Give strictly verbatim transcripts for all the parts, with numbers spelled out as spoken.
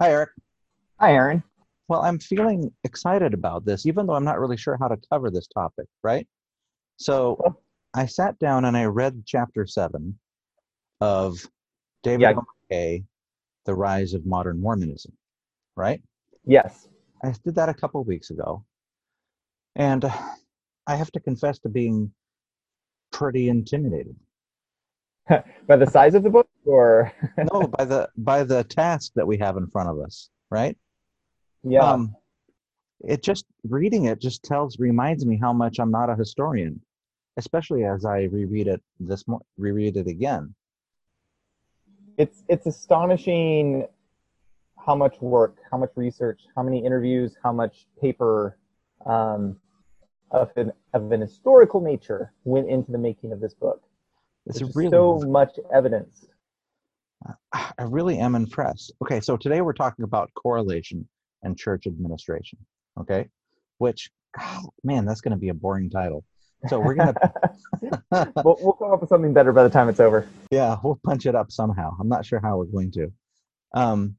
Hi, Eric. Hi, Aaron. Well, I'm feeling excited about this, even though I'm not really sure how to cover this topic, right? So I sat down and I read chapter seven of David yeah. McKay, The Rise of Modern Mormonism, right? Yes. I did that a couple of weeks ago. And I have to confess to being pretty intimidated. By the size of the book, or no, by the by the task that we have in front of us, right? Yeah. Um, it just reading it just tells reminds me how much I'm not a historian, especially as I reread it this mo- reread it again. It's it's astonishing how much work, how much research, how many interviews, how much paper um, of an of an historical nature went into the making of this book. It's really so much evidence. I really am impressed. Okay, so today we're talking about correlation and church administration. Okay, which, oh, man, that's going to be a boring title. So we're going to... We'll, we'll come up with something better by the time it's over. Yeah, we'll punch it up somehow. I'm not sure how we're going to. Um,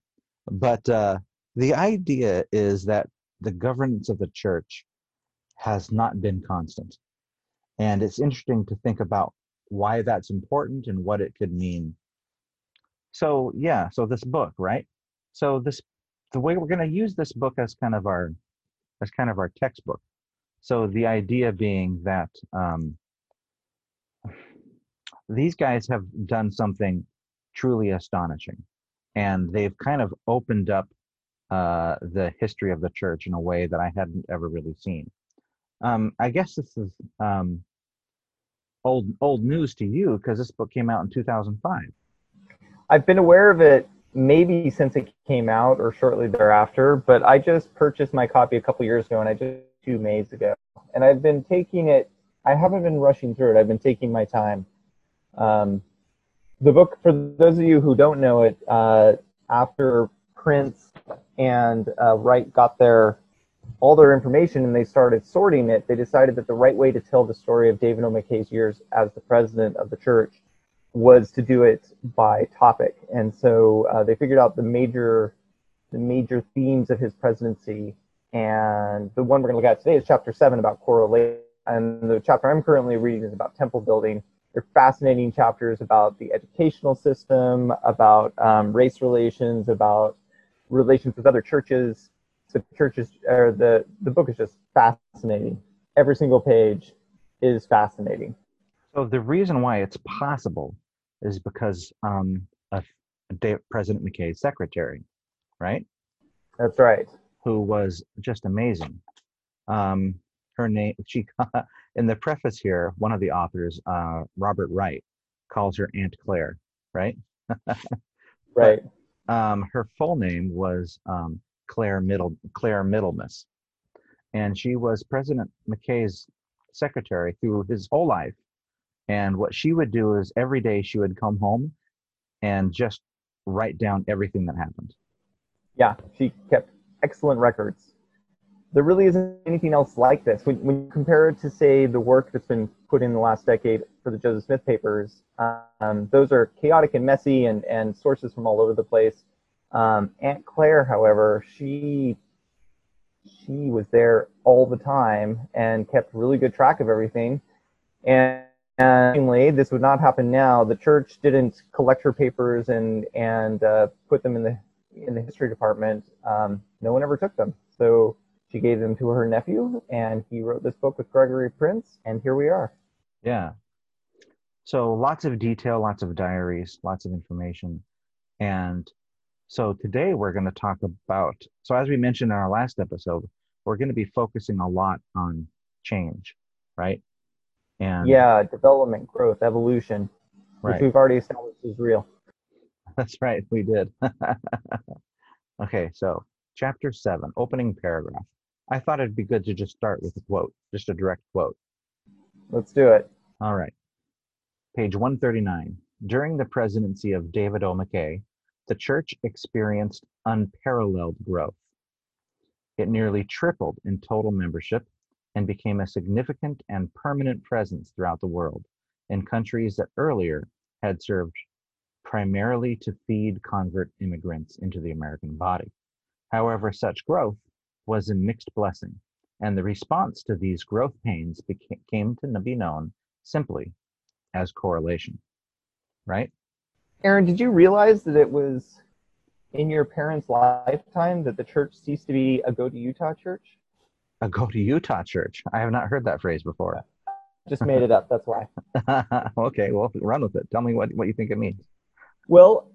but uh, the idea is that the governance of the church has not been constant. And it's interesting to think about why that's important and what it could mean. So yeah, so this book, right? So this, the way we're going to use this book as kind of our, as kind of our textbook. So the idea being that um, these guys have done something truly astonishing, and they've kind of opened up uh, the history of the church in a way that I hadn't ever really seen. Um, I guess this is. Um, Old old news to you, because this book came out in two thousand five. I've been aware of it maybe since it came out or shortly thereafter, but I just purchased my copy a couple years ago, and I just two Mays ago. And I've been taking it. I haven't been rushing through it. I've been taking my time. Um, the book, for those of you who don't know it, uh, after Prince and uh, Wright got their all their information and they started sorting it, they decided that the right way to tell the story of David O. McKay's years as the president of the church was to do it by topic. And so uh, they figured out the major the major themes of his presidency, and the one we're going to look at today is chapter seven about correlation, and the chapter I'm currently reading is about temple building. They're fascinating chapters about the educational system, about um, race relations, about relations with other churches. The churches, or the the book is just fascinating. Every single page is fascinating. So the reason why it's possible is because um, of President McKay's secretary, right? That's right. Who was just amazing. Um, her name, she in the preface here, one of the authors, uh, Robert Wright, calls her Aunt Claire, right? Right. But, um, her full name was. Um, Claire Middle Claire Middlemiss, and she was President McKay's secretary through his whole life. And what she would do is every day she would come home and just write down everything that happened. Yeah, she kept excellent records. There really isn't anything else like this. When, when you compare it to, say, the work that's been put in the last decade for the Joseph Smith papers, um, those are chaotic and messy and, and sources from all over the place. Um, Aunt Claire, however, she she was there all the time and kept really good track of everything. And, and this would not happen now. The church didn't collect her papers and and uh, put them in the in the history department. Um, no one ever took them, so she gave them to her nephew, and he wrote this book with Gregory Prince. And here we are. Yeah. So lots of detail, lots of diaries, lots of information, and. So today we're going to talk about, so as we mentioned in our last episode, we're going to be focusing a lot on change, right? And yeah, development, growth, evolution, right. Which we've already established is real. That's right, we did. Okay, so chapter seven, opening paragraph. I thought it'd be good to just start with a quote, just a direct quote. Let's do it. All right. Page one thirty-nine. During the presidency of David O. McKay, the church experienced unparalleled growth. It nearly tripled in total membership and became a significant and permanent presence throughout the world in countries that earlier had served primarily to feed convert immigrants into the American body. However, such growth was a mixed blessing, and the response to these growth pains became, came to be known simply as correlation, right? Aaron, did you realize that it was in your parents' lifetime that the church ceased to be a Go to Utah church? A Go to Utah church? I have not heard that phrase before. Just made it up, that's why. Okay, well, run with it. Tell me what, what you think it means. Well,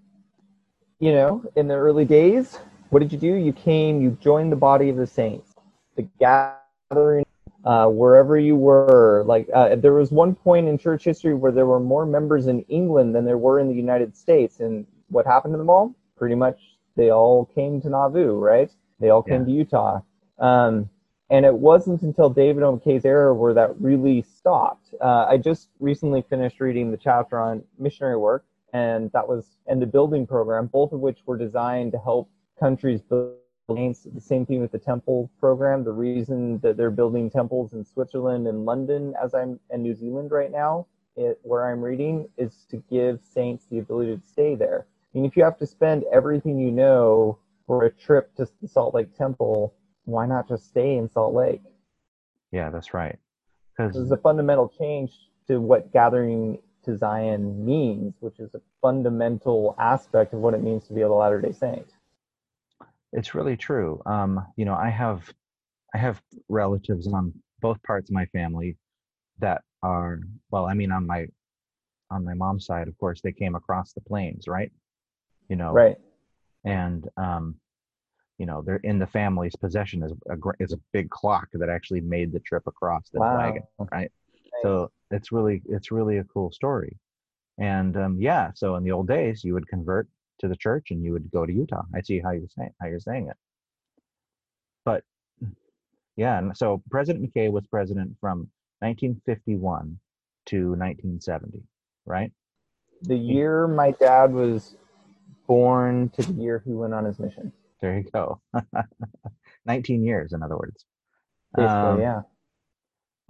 you know, in the early days, what did you do? You came, you joined the body of the saints, the gathering, uh, wherever you were. Like, uh, there was one point in church history where there were more members in England than there were in the United States. And what happened to them all? Pretty much they all came to Nauvoo, right? They all came yeah. to Utah. Um, And it wasn't until David McKay's era where that really stopped. Uh, I just recently finished reading the chapter on missionary work, and that was and the building program, both of which were designed to help countries build. The same thing with the temple program. The reason that they're building temples in Switzerland and London, as I'm in New Zealand right now, it, where I'm reading, is to give saints the ability to stay there. I mean, if you have to spend everything you know for a trip to the Salt Lake Temple, why not just stay in Salt Lake? Yeah, that's right. This is a fundamental change to what Gathering to Zion means, which is a fundamental aspect of what it means to be a Latter-day Saint. It's really true. Um, you know, I have, I have relatives on both parts of my family that are, well, I mean, on my, on my mom's side, of course, they came across the plains, right? You know, right. And, um, you know, they're in the family's possession is a is a big clock that actually made the trip across the wow. wagon, right? Nice. So it's really it's really a cool story, and um, yeah. So in the old days, you would convert to the church and you would go to Utah. I see how you're saying how you're saying it, but yeah. And so President McKay was president from nineteen fifty-one to nineteen seventy, right? The year my dad was born to the year he went on his mission. There you go. nineteen years, in other words. Um, yeah.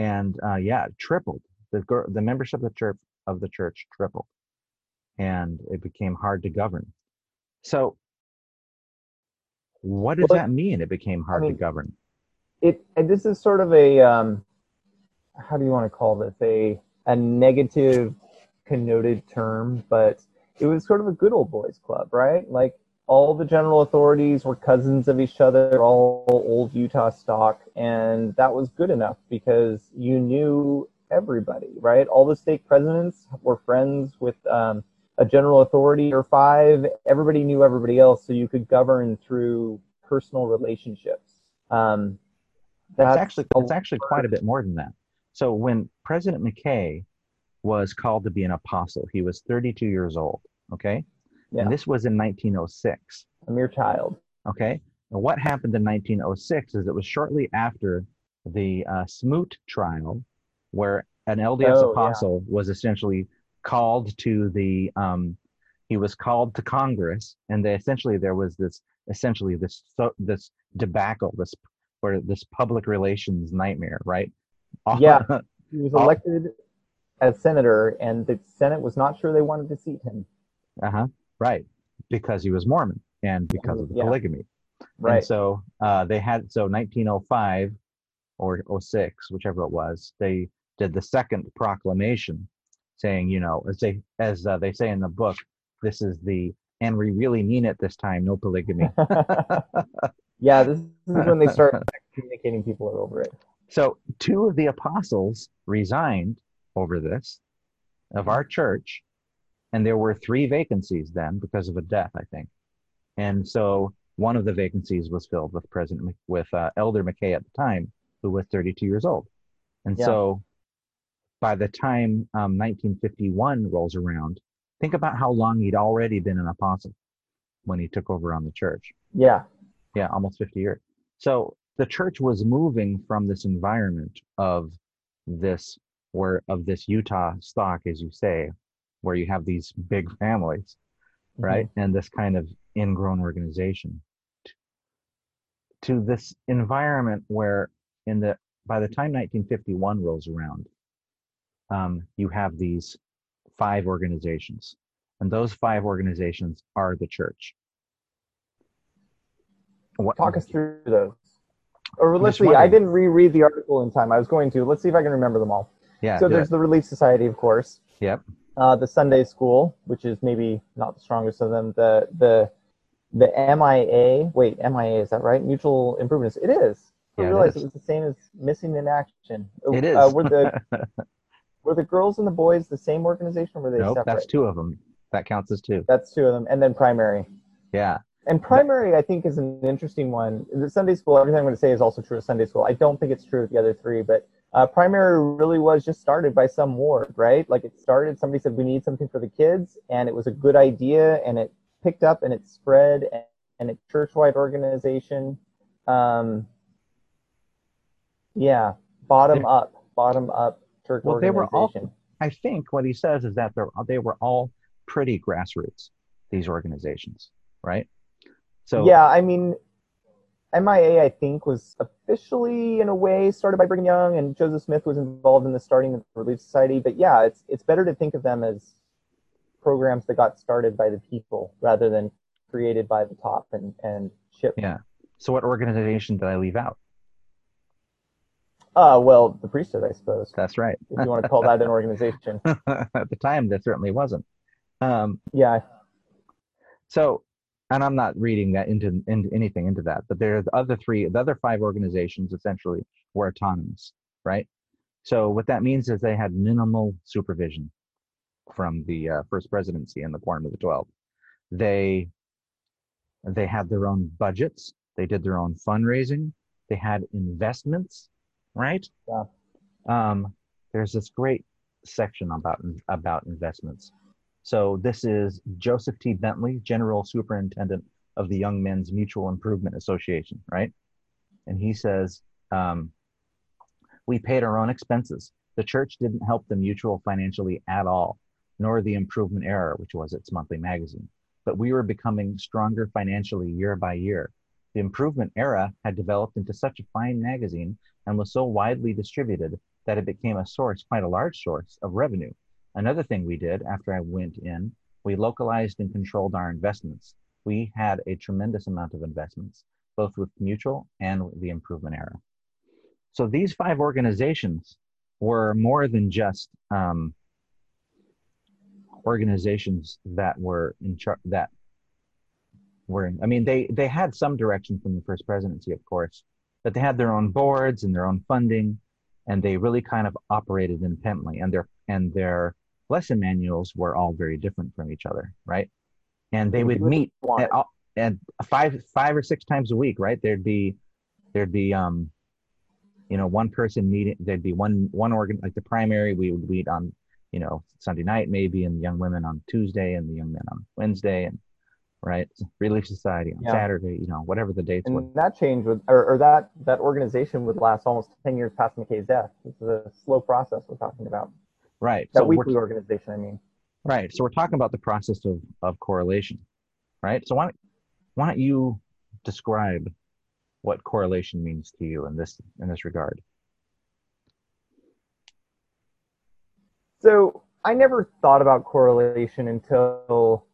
And uh, yeah, tripled. The the membership of the church of the church tripled, and it became hard to govern. So, what does well, that mean? It became hard I mean, to govern. It and this is sort of a um, how do you want to call this a a negative connoted term, but it was sort of a good old boys club, right? Like. All the general authorities were cousins of each other, all old Utah stock, and that was good enough because you knew everybody, right? All the state presidents were friends with um, a general authority or five. Everybody knew everybody else, so you could govern through personal relationships. Um, that's, that's actually that's actually quite a bit more than that. So when President McKay was called to be an apostle, he was thirty-two years old, okay? Yeah. And this was in nineteen oh six. A mere child. Okay. And what happened in nineteen oh six is it was shortly after the uh, Smoot trial, where an L D S oh, apostle yeah. was essentially called to the, um, he was called to Congress, and they essentially there was this essentially this so, this debacle, this or this public relations nightmare, right? All, yeah. He was elected all, as senator, and the Senate was not sure they wanted to seat him. Uh huh. Right, because he was Mormon and because of the yeah. polygamy. Right. And so uh, they had, so nineteen oh five or oh six, whichever it was, they did the second proclamation saying, you know, as they, as, uh, they say in the book, this is the, and we really mean it this time, no polygamy. Yeah, this is when they start communicating people are over it. So two of the apostles resigned over this of our church. And there were three vacancies then because of a death, I think. And so one of the vacancies was filled with President with uh, Elder McKay at the time, who was thirty-two years old. And yeah. so by the time um, nineteen fifty-one rolls around, think about how long he'd already been an apostle when he took over on the church. Yeah. Yeah, almost fifty years. So the church was moving from this environment of this, or of this Utah stock, as you say, where you have these big families, right? Mm-hmm. And this kind of ingrown organization to this environment where in the, by the time nineteen fifty-one rolls around, um, you have these five organizations And those five organizations are the church. What, Talk us through those. Or let's see, I didn't reread the article in time. I was going to. Let's see if I can remember them all. Yeah. So there's it. the Relief Society, of course. Yep. Uh, the Sunday School, which is maybe not the strongest of them. The the the M I A. Wait, M I A, is that right? Mutual Improvements. It is. I yeah, realized it, it was the same as Missing in Action. It uh, is. Were the were the girls and the boys the same organization? Or were they nope, separate? That's two of them. That counts as two. That's two of them, and then primary. Yeah. And primary, I think, is an interesting one. The Sunday school, everything I'm going to say is also true of Sunday school. I don't think it's true of the other three, but uh, primary really was just started by some ward, right? Like it started, somebody said, we need something for the kids, and it was a good idea, and it picked up, and it spread, and, and it's church-wide organization. Um, yeah, bottom up, bottom up church well, organization. They were all, I think what he says is that they were all pretty grassroots, these organizations, right? So, yeah, I mean, M I A, I think, was officially, in a way, started by Brigham Young, and Joseph Smith was involved in the starting of the Relief Society. But yeah, it's it's better to think of them as programs that got started by the people rather than created by the top and, and shipped. Yeah. So what organization did I leave out? Uh, well, the priesthood, I suppose. That's right. If you want to call that an organization. At the time, that certainly wasn't. Um, yeah. So... And I'm not reading that into, into anything into that, but there are the other three, the other five organizations essentially were autonomous, right? So what that means is they had minimal supervision from the uh, First Presidency in the Quorum of the Twelve. They they had their own budgets, they did their own fundraising, they had investments, right? Yeah. Um, there's this great section about about investments. So this is Joseph T. Bentley, General Superintendent of the Young Men's Mutual Improvement Association, right? And he says, um, we paid our own expenses. The church didn't help the mutual financially at all, nor the Improvement Era, which was its monthly magazine. But we were becoming stronger financially year by year. The Improvement Era had developed into such a fine magazine and was so widely distributed that it became a source, quite a large source, of revenue. Another thing we did after I went in, we localized and controlled our investments. We had a tremendous amount of investments, both with Mutual and with the Improvement Era. So these five organizations were more than just um, organizations that were in charge. That were, in, I mean, they they had some direction from the First Presidency, of course, but they had their own boards and their own funding, and they really kind of operated independently. And their and their lesson manuals were all very different from each other, right? And they would meet at all, and five, five or six times a week, right? There'd be, there'd be, um, you know, one person meeting. There'd be one, one organ like the primary. We would meet on, you know, Sunday night maybe, and the young women on Tuesday, and the young men on Wednesday, and right, Relief Society on yeah. Saturday. You know, whatever the dates. And were. That change would, or, or that that organization would last almost ten years past McKay's death. This is a slow process we're talking about. Right. That so weekly organization, I mean. Right. So we're talking about the process of, of correlation, right? So why don't, why don't you describe what correlation means to you in this in this regard? So I never thought about correlation until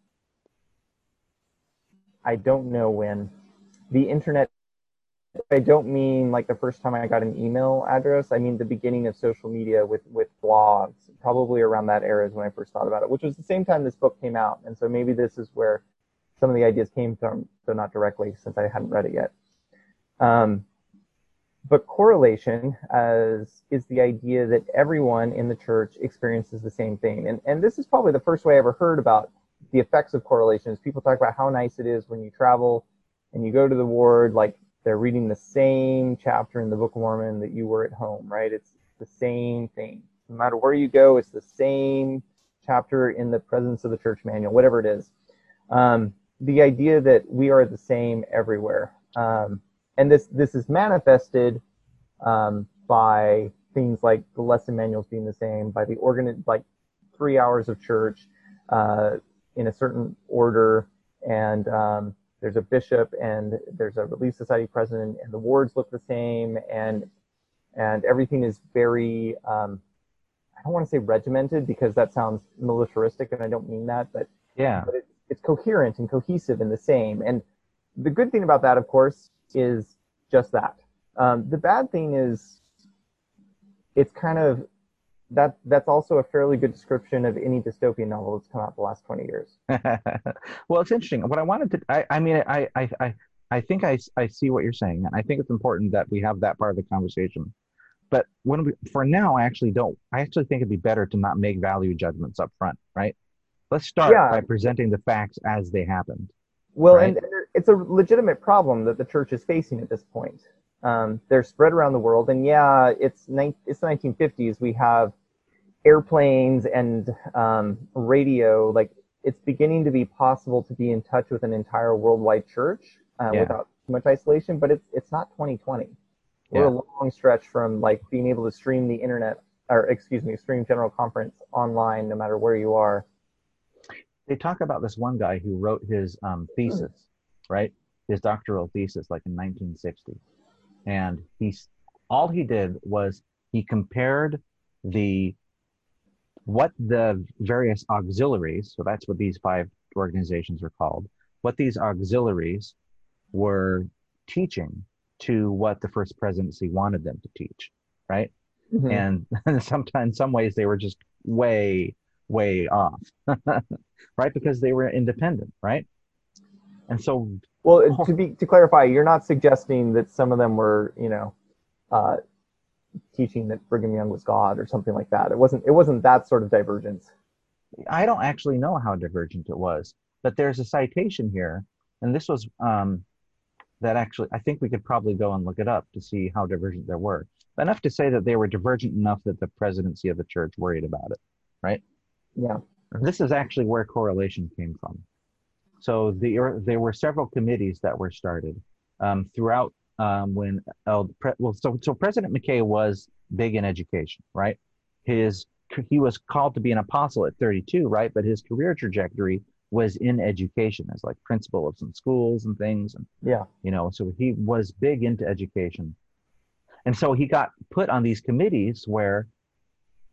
I don't know when. The internet, I don't mean like the first time I got an email address. I mean the beginning of social media with, with blogs. Probably around that era is when I first thought about it, which was the same time this book came out. And so maybe this is where some of the ideas came from, though not directly since I hadn't read it yet. Um, but correlation as, is the idea that everyone in the church experiences the same thing. And, and this is probably the first way I ever heard about the effects of correlation. People talk about how nice it is when you travel and you go to the ward, like, they're reading the same chapter in the Book of Mormon that you were at home, right? It's the same thing. No matter where you go, it's the same chapter in the Presence of the Church Manual, whatever it is. Um, the idea that we are the same everywhere. Um, and this this is manifested um, by things like the lesson manuals being the same, by the organ, like three hours of church uh, in a certain order, and um, there's a bishop and there's a Relief Society president and the wards look the same, and and everything is very, um, I don't want to say regimented because that sounds militaristic and I don't mean that, but Yeah. But it, it's coherent and cohesive and the same. And the good thing about that, of course, is just that. Um, the bad thing is it's kind of, that that's also a fairly good description of any dystopian novel that's come out the last twenty years. Well, it's interesting. What I wanted to, I, I mean, I, I, I, I think I, I see what you're saying. I think it's important that we have that part of the conversation. But when we, for now, I actually don't, I actually think it'd be better to not make value judgments up front, right? Let's start yeah. by presenting the facts as they happened. Well, right? and, and there, it's a legitimate problem that the church is facing at this point. Um, they're spread around the world, and yeah, it's it's the nineteen fifties. We have airplanes and um, radio. Like, it's beginning to be possible to be in touch with an entire worldwide church uh, yeah. without too much isolation. But it's it's not twenty twenty. We're yeah. a long stretch from like being able to stream the internet, or excuse me, stream General Conference online, no matter where you are. They talk about this one guy who wrote his um, thesis, mm. right? His doctoral thesis, like in nineteen sixty. And he's, all he did was he compared the what the various auxiliaries, so that's what these five organizations are called, what these auxiliaries were teaching to what the first presidency wanted them to teach, right? Mm-hmm. And, and sometimes, in some ways, they were just way, way off, right? Because they were independent, right? And so... Well, to be to clarify, you're not suggesting that some of them were, you know, uh, teaching that Brigham Young was God or something like that. It wasn't. It wasn't that sort of divergence. I don't actually know how divergent it was, but there's a citation here, and this was um, that actually I think we could probably go and look it up to see how divergent there were. Enough to say that they were divergent enough that the presidency of the church worried about it, right? Yeah. This is actually where correlation came from. So the, there were several committees that were started um, throughout um, when uh, pre, well, so so President McKay was big in education, right? His he was called to be an apostle at thirty-two, right? But his career trajectory was in education, as like principal of some schools and things, and yeah, you know, so he was big into education, and so he got put on these committees where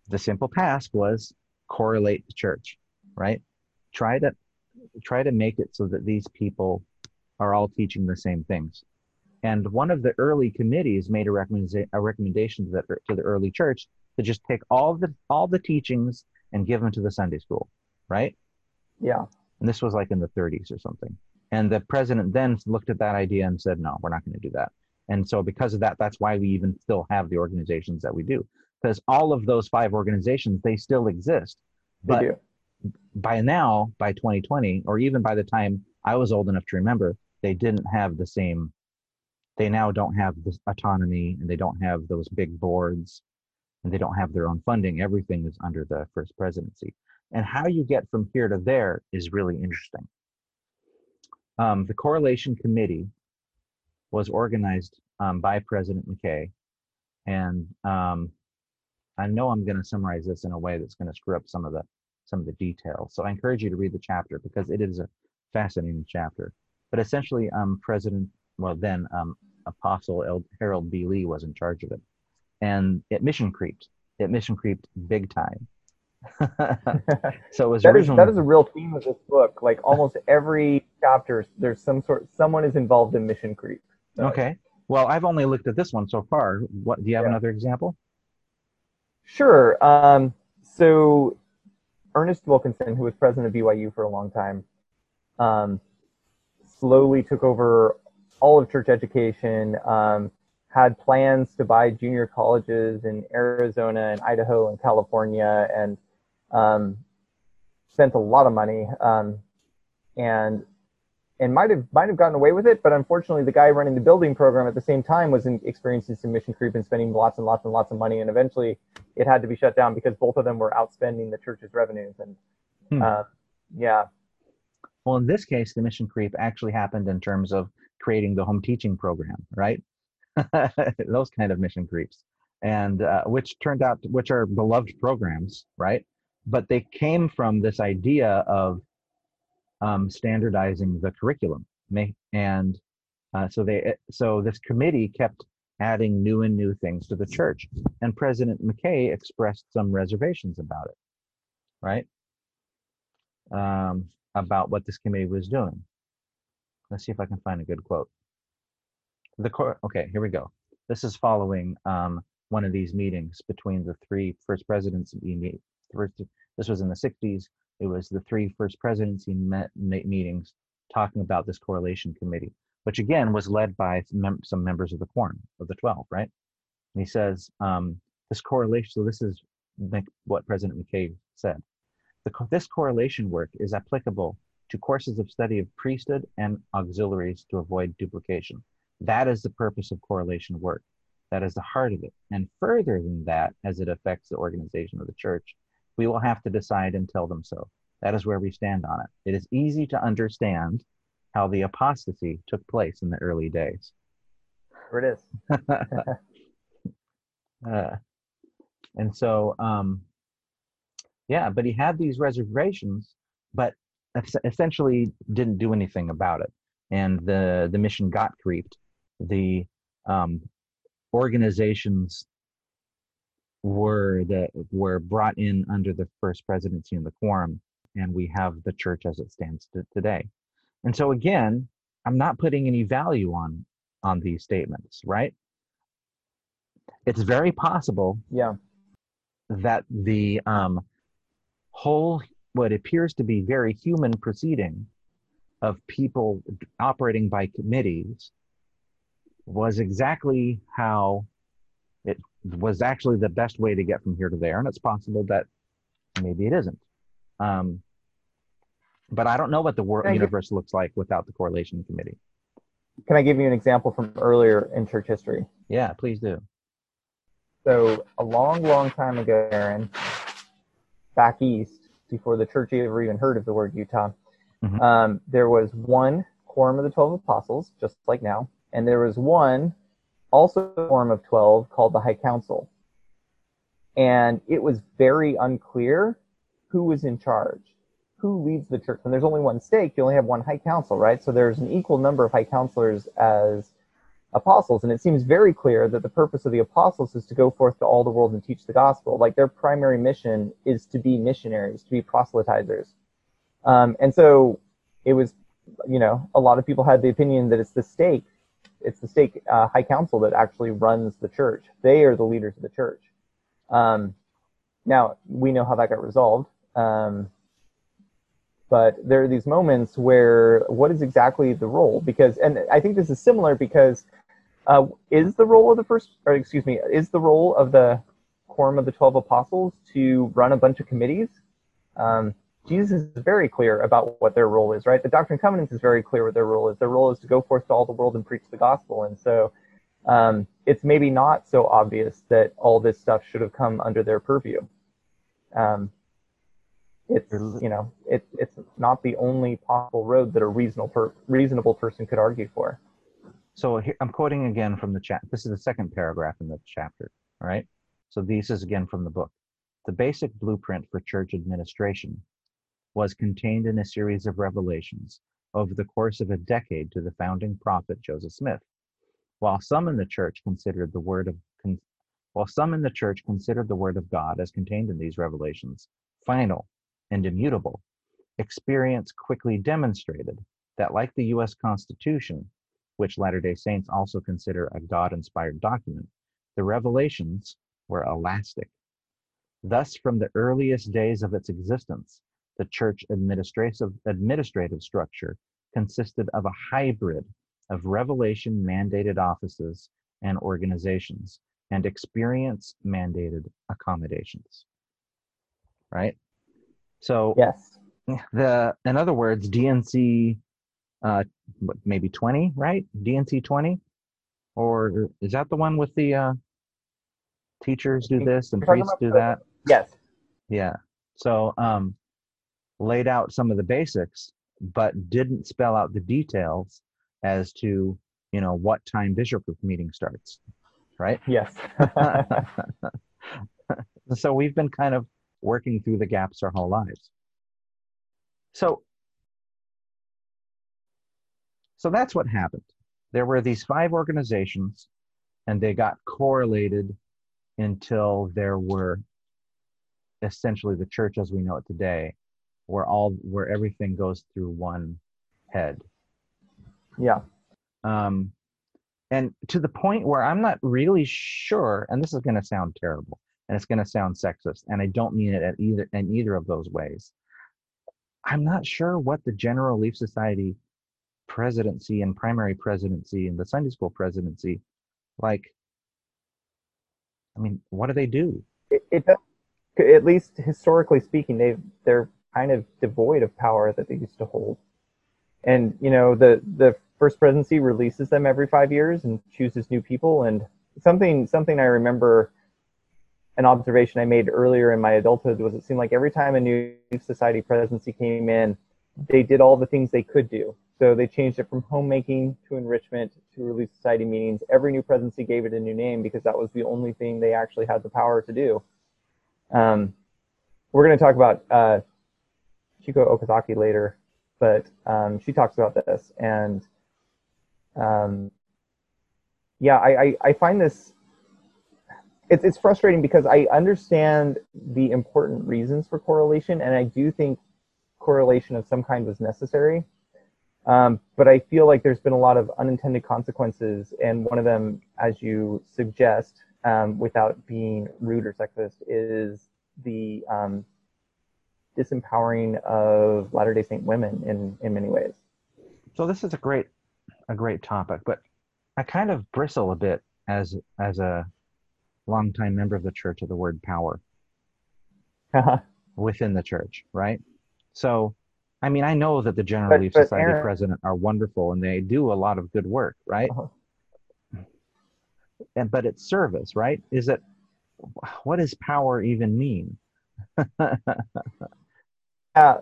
the simple task was correlate the church, right? Try to. Try to make it so that these people are all teaching the same things. And one of the early committees made a, recommenda- a recommendation to the, to the early church to just take all the all the teachings and give them to the Sunday school, right? Yeah. And this was like in the thirties or something. And the president then looked at that idea and said, no, we're not going to do that. And so because of that, that's why we even still have the organizations that we do. Because all of those five organizations, they still exist. But they do. By now, by twenty twenty, or even by the time I was old enough to remember, they didn't have the same, they now don't have this autonomy, and they don't have those big boards, and they don't have their own funding. Everything is under the first presidency. And how you get from here to there is really interesting. Um, the Correlation Committee was organized um, by President McKay, and um, I know I'm going to summarize this in a way that's going to screw up some of the some of the details. So I encourage you to read the chapter because it is a fascinating chapter. But essentially, um, President, well then, um, Apostle El- Harold B. Lee was in charge of it. And it mission creeped. It mission creeped big time. So it was that, originally... is, that is a real theme of this book. Like almost every chapter, there's some sort, someone is involved in mission creep. So. Okay. Well, I've only looked at this one so far. What, do you have yeah. another example? Sure. Um, so... Ernest Wilkinson, who was president of B Y U for a long time, um, slowly took over all of church education, um, had plans to buy junior colleges in Arizona and Idaho and California, and um, spent a lot of money, um, and and might have might have gotten away with it, but unfortunately the guy running the building program at the same time was in, experiencing some mission creep and spending lots and lots and lots of money, and eventually it had to be shut down because both of them were outspending the church's revenues. And hmm. uh, yeah. Well, in this case, the mission creep actually happened in terms of creating the home teaching program, right? Those kind of mission creeps, and uh, which turned out, which are beloved programs, right? But they came from this idea of Um, standardizing the curriculum, and uh, so they so this committee kept adding new and new things to the church, and President McKay expressed some reservations about it, right? Um, about what this committee was doing. Let's see if I can find a good quote. The court, okay, here we go. This is following um, one of these meetings between the three first presidency meet. This was in the sixties. It was the three first presidency met, meetings talking about this correlation committee, which again was led by some members of the quorum of the twelve, right? And he says um, this correlation. So this is what President McKay said. The, this correlation work is applicable to courses of study of priesthood and auxiliaries to avoid duplication. That is the purpose of correlation work. That is the heart of it. And further than that, as it affects the organization of the church, we will have to decide and tell them so. That is where we stand on it. It is easy to understand how the apostasy took place in the early days. There it is. uh, and so, um, yeah, but he had these reservations, but essentially didn't do anything about it. And the, the mission got creeped. The um, organizations were the, were brought in under the first presidency and the quorum, and we have the church as it stands today. And so again, I'm not putting any value on on these statements, right? It's very possible, yeah, that the um, whole, what appears to be very human proceeding of people operating by committees was exactly how it was actually the best way to get from here to there. And it's possible that maybe it isn't. Um, but I don't know what the world universe give, looks like without the correlation committee. Can I give you an example from earlier in church history? Yeah, please do. So a long, long time ago, Aaron, back east, before the church ever even heard of the word Utah, mm-hmm. um, there was one quorum of the twelve apostles, just like now, and there was one also form of twelve called the High Council. And it was very unclear who was in charge, who leads the church. And there's only one stake, you only have one High Council, right? So there's an equal number of High Counselors as apostles. And it seems very clear that the purpose of the apostles is to go forth to all the world and teach the gospel. Like their primary mission is to be missionaries, to be proselytizers. Um, and so it was, you know, a lot of people had the opinion that it's the stake It's the stake uh, High Council that actually runs the church. They are the leaders of the church. Um, now, we know how that got resolved. Um, but there are these moments where what is exactly the role? Because, and I think this is similar because uh, is the role of the first, or excuse me, is the role of the Quorum of the twelve Apostles to run a bunch of committees? Um, Jesus is very clear about what their role is, right? The Doctrine and Covenants is very clear what their role is. Their role is to go forth to all the world and preach the gospel. And so um, it's maybe not so obvious that all this stuff should have come under their purview. Um, it's, you know, it, it's not the only possible road that a reasonable, per, reasonable person could argue for. So here, I'm quoting again from the chat. This is the second paragraph in the chapter, all right? So this is again from the book. The basic blueprint for church administration was contained in a series of revelations over the course of a decade to the founding prophet Joseph Smith. While some in the church considered the word of con- while some in the church considered the word of God as contained in these revelations final and immutable, experience quickly demonstrated that, like the U S Constitution, which Latter-day Saints also consider a God-inspired document, the revelations were elastic. Thus, from the earliest days of its existence, the church administrative, administrative structure consisted of a hybrid of revelation-mandated offices and organizations and experience-mandated accommodations, right? So, yes. the in other words, D N C, uh, maybe twenty, right? D N C twenty? Or is that the one with the uh, teachers do this and priests do that? Yes. Yeah. So, um, laid out some of the basics, but didn't spell out the details as to, you know, what time bishop group meeting starts, right? Yes. So we've been kind of working through the gaps our whole lives. So, so that's what happened. There were these five organizations, and they got correlated until there were essentially the church as we know it today, where all where everything goes through one head. Yeah. Um, and to the point where I'm not really sure, and this is going to sound terrible, and it's going to sound sexist, and I don't mean it at either in either of those ways. I'm not sure what the General Relief Society presidency and primary presidency and the Sunday school presidency, like, I mean, what do they do? It, it at least historically speaking, they they're kind of devoid of power that they used to hold. And you know, the the first presidency releases them every five years and chooses new people. And something something I remember, an observation I made earlier in my adulthood, was it seemed like every time a new society presidency came in, they did all the things they could do. So they changed it from homemaking to enrichment to relief society meetings. Every new presidency gave it a new name because that was the only thing they actually had the power to do. Um, we're going to talk about uh, Chiko Okazaki later, but um, she talks about this. And um, yeah, I, I, I find this... It's, it's frustrating because I understand the important reasons for correlation, and I do think correlation of some kind was necessary. Um, but I feel like there's been a lot of unintended consequences, and one of them, as you suggest, um, without being rude or sexist, is the um, disempowering of Latter-day Saint women in, in many ways. So this is a great a great topic, but I kind of bristle a bit as as a longtime member of the church of the word power within the church, right? So, I mean, I know that the General but, Relief but Society Aaron, president are wonderful, and they do a lot of good work, right? Uh-huh. And but it's service, right? Is it? What does power even mean? uh,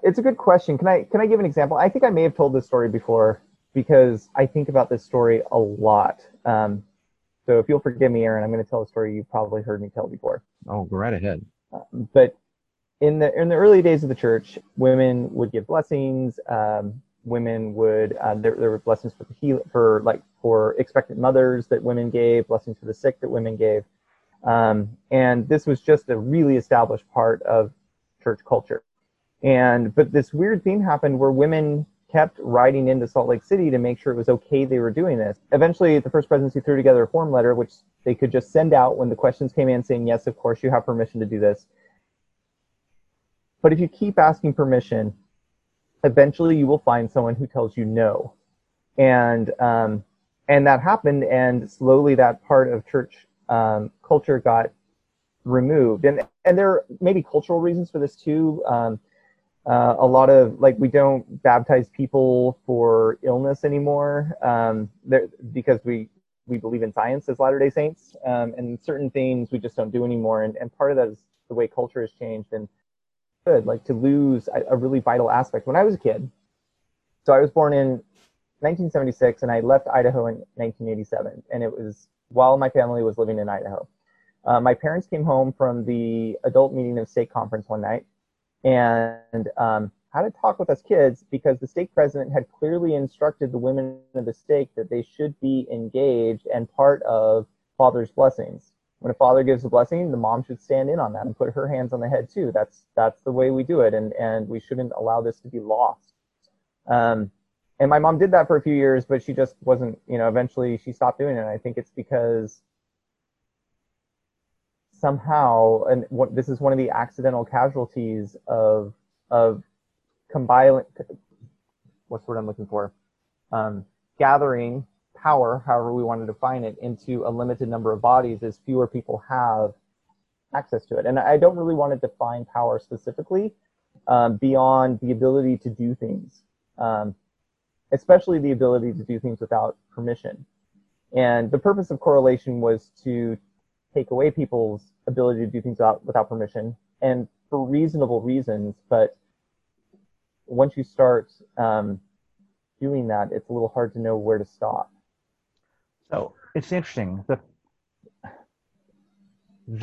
it's a good question. Can I can I give an example? I think I may have told this story before because I think about this story a lot. Um, So if you'll forgive me, Aaron, I'm going to tell a story you've probably heard me tell before. Oh, go right ahead. Uh, but in the in the early days of the church, women would give blessings. Um, women would uh, there there were blessings for the heal for like for expectant mothers that women gave, blessings for the sick that women gave, um, and this was just a really established part of church culture. And but this weird thing happened where women kept riding into Salt Lake City to make sure it was okay they were doing this. Eventually, the first presidency threw together a form letter, which they could just send out when the questions came in saying, yes, of course, you have permission to do this. But if you keep asking permission, eventually you will find someone who tells you no. And um, and that happened, and slowly that part of church um, culture got removed. And, and there are maybe cultural reasons for this, too. Um, Uh, a lot of, like, we don't baptize people for illness anymore um, there, because we, we believe in science as Latter-day Saints, um, and certain things we just don't do anymore. And, and part of that is the way culture has changed, and good, like, to lose a, a really vital aspect. When I was a kid, so I was born in nineteen seventy-six, and I left Idaho in nineteen eighty-seven, and it was while my family was living in Idaho. Uh, my parents came home from the adult meeting of state conference one night, and um, had a talk with us kids because the stake president had clearly instructed the women of the stake that they should be engaged and part of father's blessings. When a father gives a blessing, the mom should stand in on that and put her hands on the head too. That's that's the way we do it, and, and we shouldn't allow this to be lost. Um, and my mom did that for a few years, but she just wasn't, you know, eventually she stopped doing it. And I think it's because somehow, and what, this is one of the accidental casualties of of combining, what's the word I'm looking for, um, gathering power, however we want to define it, into a limited number of bodies, as fewer people have access to it. And I don't really want to define power specifically um, beyond the ability to do things, um, especially the ability to do things without permission. And the purpose of correlation was to take away people's ability to do things without, without permission, and for reasonable reasons. But once you start um, doing that, it's a little hard to know where to stop. So it's interesting. The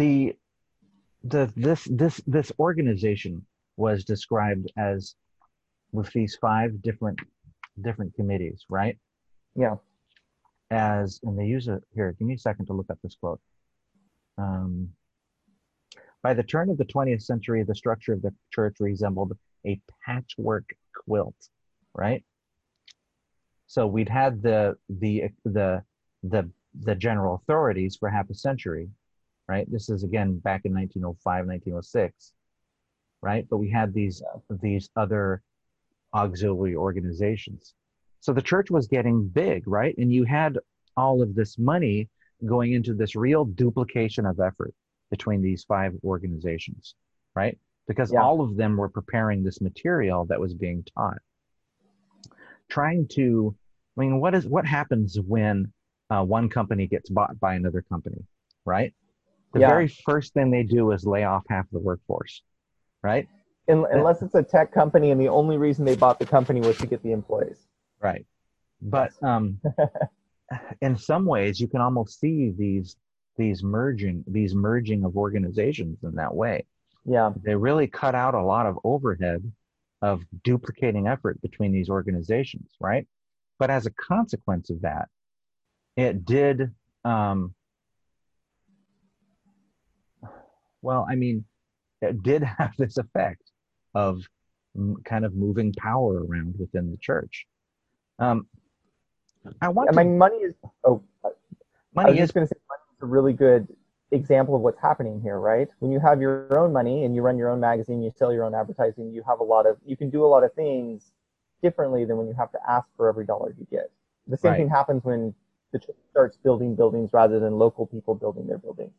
the the this this this organization was described as with these five different different committees, right? Yeah. As and they use it here. Give me a second to look up this quote. Um, by the turn of the twentieth century, the structure of the church resembled a patchwork quilt, right? So we'd had the the the the the general authorities for half a century, right? This is again back in nineteen oh five, nineteen oh six, right? But we had these these other auxiliary organizations. So the church was getting big, right? And you had all of this money going into this real duplication of effort between these five organizations, right? Because yeah. all of them were preparing this material that was being taught. Trying to, I mean, what is what happens when uh, one company gets bought by another company, right? The yeah. very first thing they do is lay off half the workforce, right? In, unless it's a tech company, and the only reason they bought the company was to get the employees. Right. But um, in some ways, you can almost see these these merging these merging of organizations in that way. Yeah. They really cut out a lot of overhead of duplicating effort between these organizations, right? But as a consequence of that, it did, um, well, I mean, it did have this effect of m- kind of moving power around within the church. Um, I want. I mean, to, money is. Oh, money I was is going to say money is a really good example of what's happening here, right? When you have your own money and you run your own magazine, you sell your own advertising, you have a lot of, you can do a lot of things differently than when you have to ask for every dollar you get. The same right. thing happens when the church starts building buildings rather than local people building their buildings.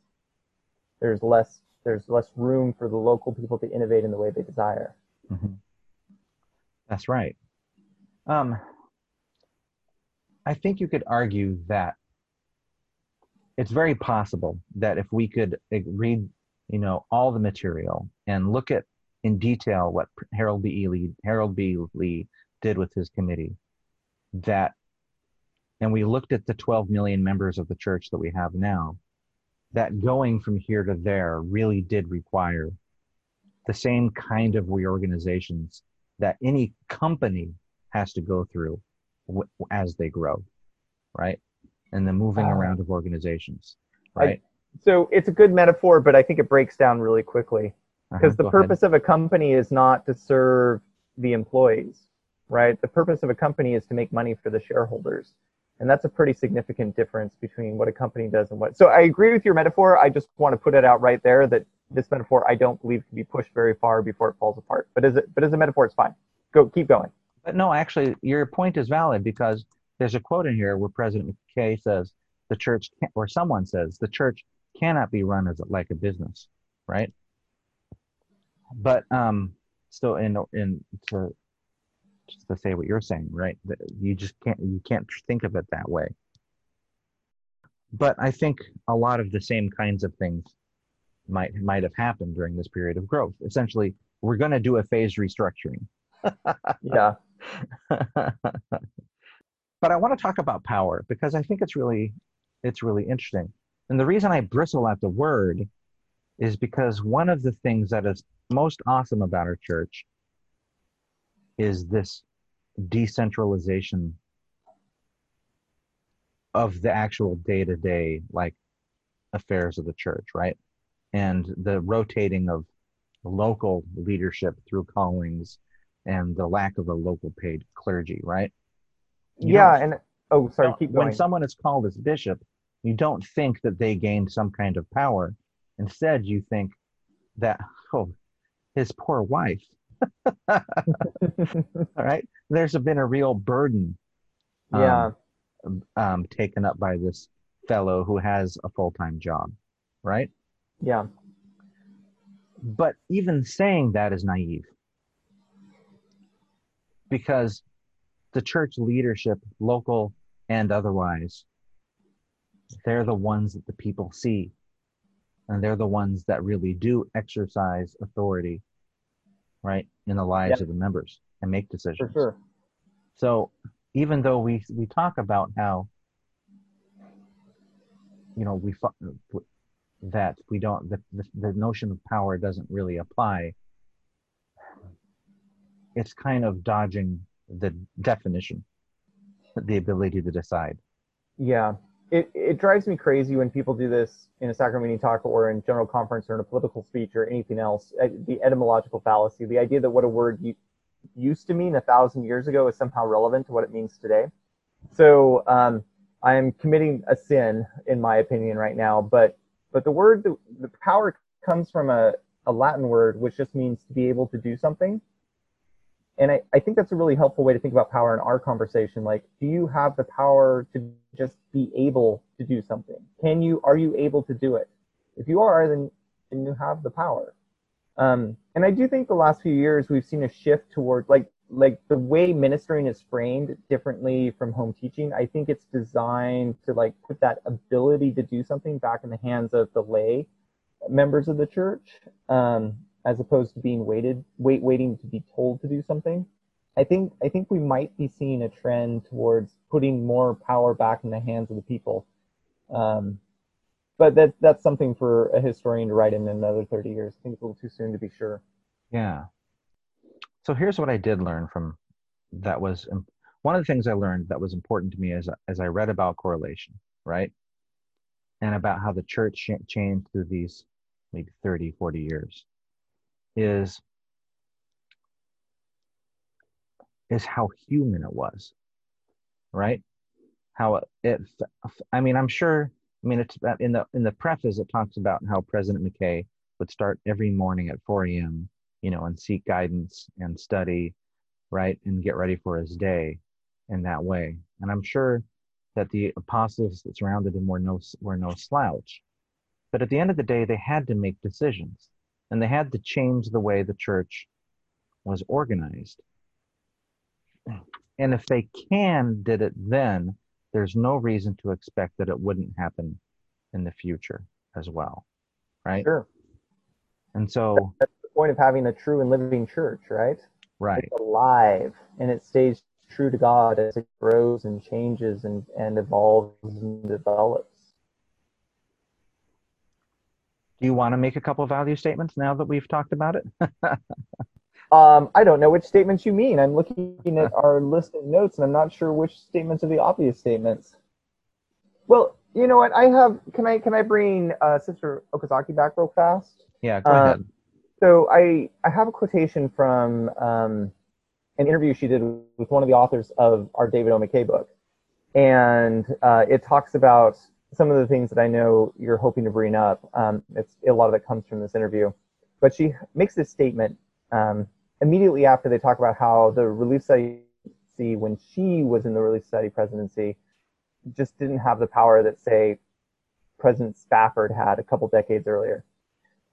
There's less, there's less room for the local people to innovate in the way they desire. Mm-hmm. That's right. Um, I think you could argue that it's very possible that if we could read, you know, all the material and look at in detail what Harold B. Lee, Harold B. Lee did with his committee, that, and we looked at the twelve million members of the church that we have now, that going from here to there really did require the same kind of reorganizations that any company has to go through w- as they grow, right? And the moving um, around of organizations, right? I, so it's a good metaphor, but I think it breaks down really quickly. Because uh-huh, the purpose ahead. of a company is not to serve the employees, right? The purpose of a company is to make money for the shareholders. And that's a pretty significant difference between what a company does and what... So I agree with your metaphor. I just want to put it out right there that this metaphor I don't believe can be pushed very far before it falls apart. But as a, but as a metaphor, it's fine. Go, keep going. But no, actually, your point is valid because... There's a quote in here where President McKay says the church, can, or someone says the church cannot be run as a, like a business, right? But um, so in in to just to say what you're saying, right? That you just can't you can't think of it that way. But I think a lot of the same kinds of things might might have happened during this period of growth. Essentially, we're going to do a phased restructuring. Yeah. But I want to talk about power because I think it's really, it's really interesting. And the reason I bristle at the word is because one of the things that is most awesome about our church is this decentralization of the actual day-to-day like affairs of the church, right? And the rotating of local leadership through callings and the lack of a local paid clergy, right? You yeah, and oh, sorry, keep going. When someone is called as bishop, you don't think that they gained some kind of power. Instead, you think that, oh, his poor wife. All right? There's been a real burden um, yeah. um, taken up by this fellow who has a full-time job, right? Yeah. But even saying that is naive because the church leadership, local and otherwise, they're the ones that the people see. And they're the ones that really do exercise authority, right, in the lives yep. of the members and make decisions. For sure. So even though we, we talk about how, you know, we that we don't, the, the, the notion of power doesn't really apply, it's kind of dodging the definition, the ability to decide. Yeah. it, it drives me crazy when people do this in a sacrament meeting talk or in general conference or in a political speech or anything else. The etymological fallacy, the idea that what a word used to mean a thousand years ago is somehow relevant to what it means today. So um, I am committing a sin, in my opinion, right now. But but the word, the, the power comes from a, a Latin word, which just means to be able to do something. And I, I think that's a really helpful way to think about power in our conversation. Like, do you have the power to just be able to do something? Can you, are you able to do it? If you are, then, then you have the power. Um, and I do think the last few years we've seen a shift toward, like, like the way ministering is framed differently from home teaching. I think it's designed to like put that ability to do something back in the hands of the lay members of the church, um, as opposed to being waited, wait, waiting to be told to do something. I think, I think we might be seeing a trend towards putting more power back in the hands of the people. Um, but that, that's something for a historian to write in another thirty years. I think it's a little too soon to be sure. Yeah. So here's what I did learn from that was um, one of the things I learned that was important to me as, as I read about correlation, right? And about how the church changed through these maybe thirty, forty years is, is how human it was, right? How it, it I mean, I'm sure, I mean, it's in the, in the preface, it talks about how President McKay would start every morning at four a m you know, and seek guidance and study, right, and get ready for his day in that way. And I'm sure that the apostles that surrounded him were no, were no slouch. But at the end of the day, they had to make decisions, and they had to change the way the church was organized. And if they can did it then, there's no reason to expect that it wouldn't happen in the future as well, right? Sure. And so... point of having a true and living church, right? Right. It's alive, and it stays true to God as it grows and changes and, and evolves and develops. Do you want to make a couple of value statements now that we've talked about it? um, I don't know which statements you mean. I'm looking at our list of notes, and I'm not sure which statements are the obvious statements. Well, you know what? I have. Can I can I bring uh, Sister Okazaki back real fast? Yeah, go um, ahead. So I, I have a quotation from um, an interview she did with one of the authors of our David O. McKay book. And uh, it talks about some of the things that I know you're hoping to bring up. Um, it's, a lot of it comes from this interview. But she makes this statement um, immediately after they talk about how the Relief Society, when she was in the Relief Society presidency, just didn't have the power that, say, President Spafford had a couple decades earlier.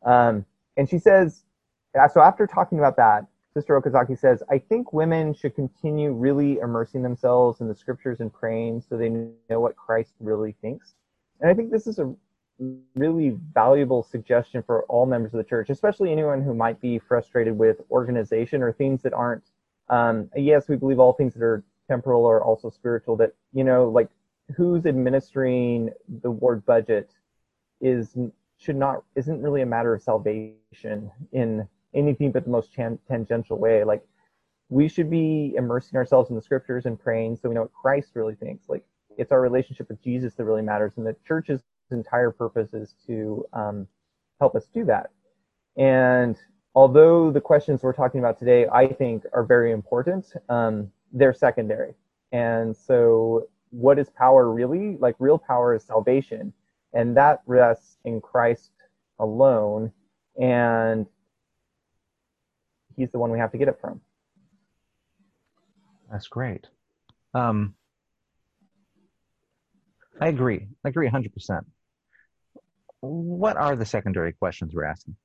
Um, And she says, so after talking about that, Sister Okazaki says, I think women should continue really immersing themselves in the scriptures and praying so they know what Christ really thinks. And I think this is a really valuable suggestion for all members of the church, especially anyone who might be frustrated with organization or things that aren't, um, yes, we believe all things that are temporal are also spiritual, that, you know, like who's administering the ward budget is... should not isn't really a matter of salvation in anything but the most tangential way. Like, we should be immersing ourselves in the scriptures and praying so we know what Christ really thinks. Like, it's our relationship with Jesus that really matters, and the church's entire purpose is to um, help us do that. And although the questions we're talking about today, I think, are very important, um, they're secondary. And so what is power really? Like, real power is salvation. And that rests in Christ alone, and he's the one we have to get it from. That's great. Um, I agree. I agree one hundred percent. What are the secondary questions we're asking?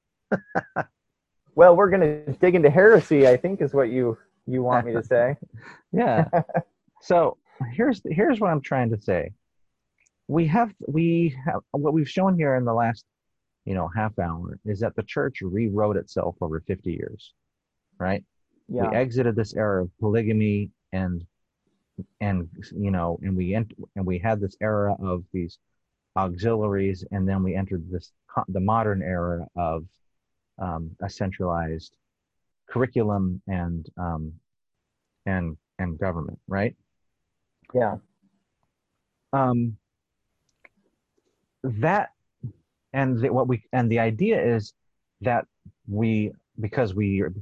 Well, we're going to dig into heresy, I think, is what you, you want me to say. Yeah. So here's here's what I'm trying to say. We have, we have, what we've shown here in the last, you know, half hour is that the church rewrote itself over fifty years, right? Yeah. We exited this era of polygamy and, and, you know, and we, ent- and we had this era of these auxiliaries, and then we entered this, the modern era of um, a centralized curriculum and, um, and, and government, right? Yeah. Um, that, and the, what we and the idea is that we, because we are,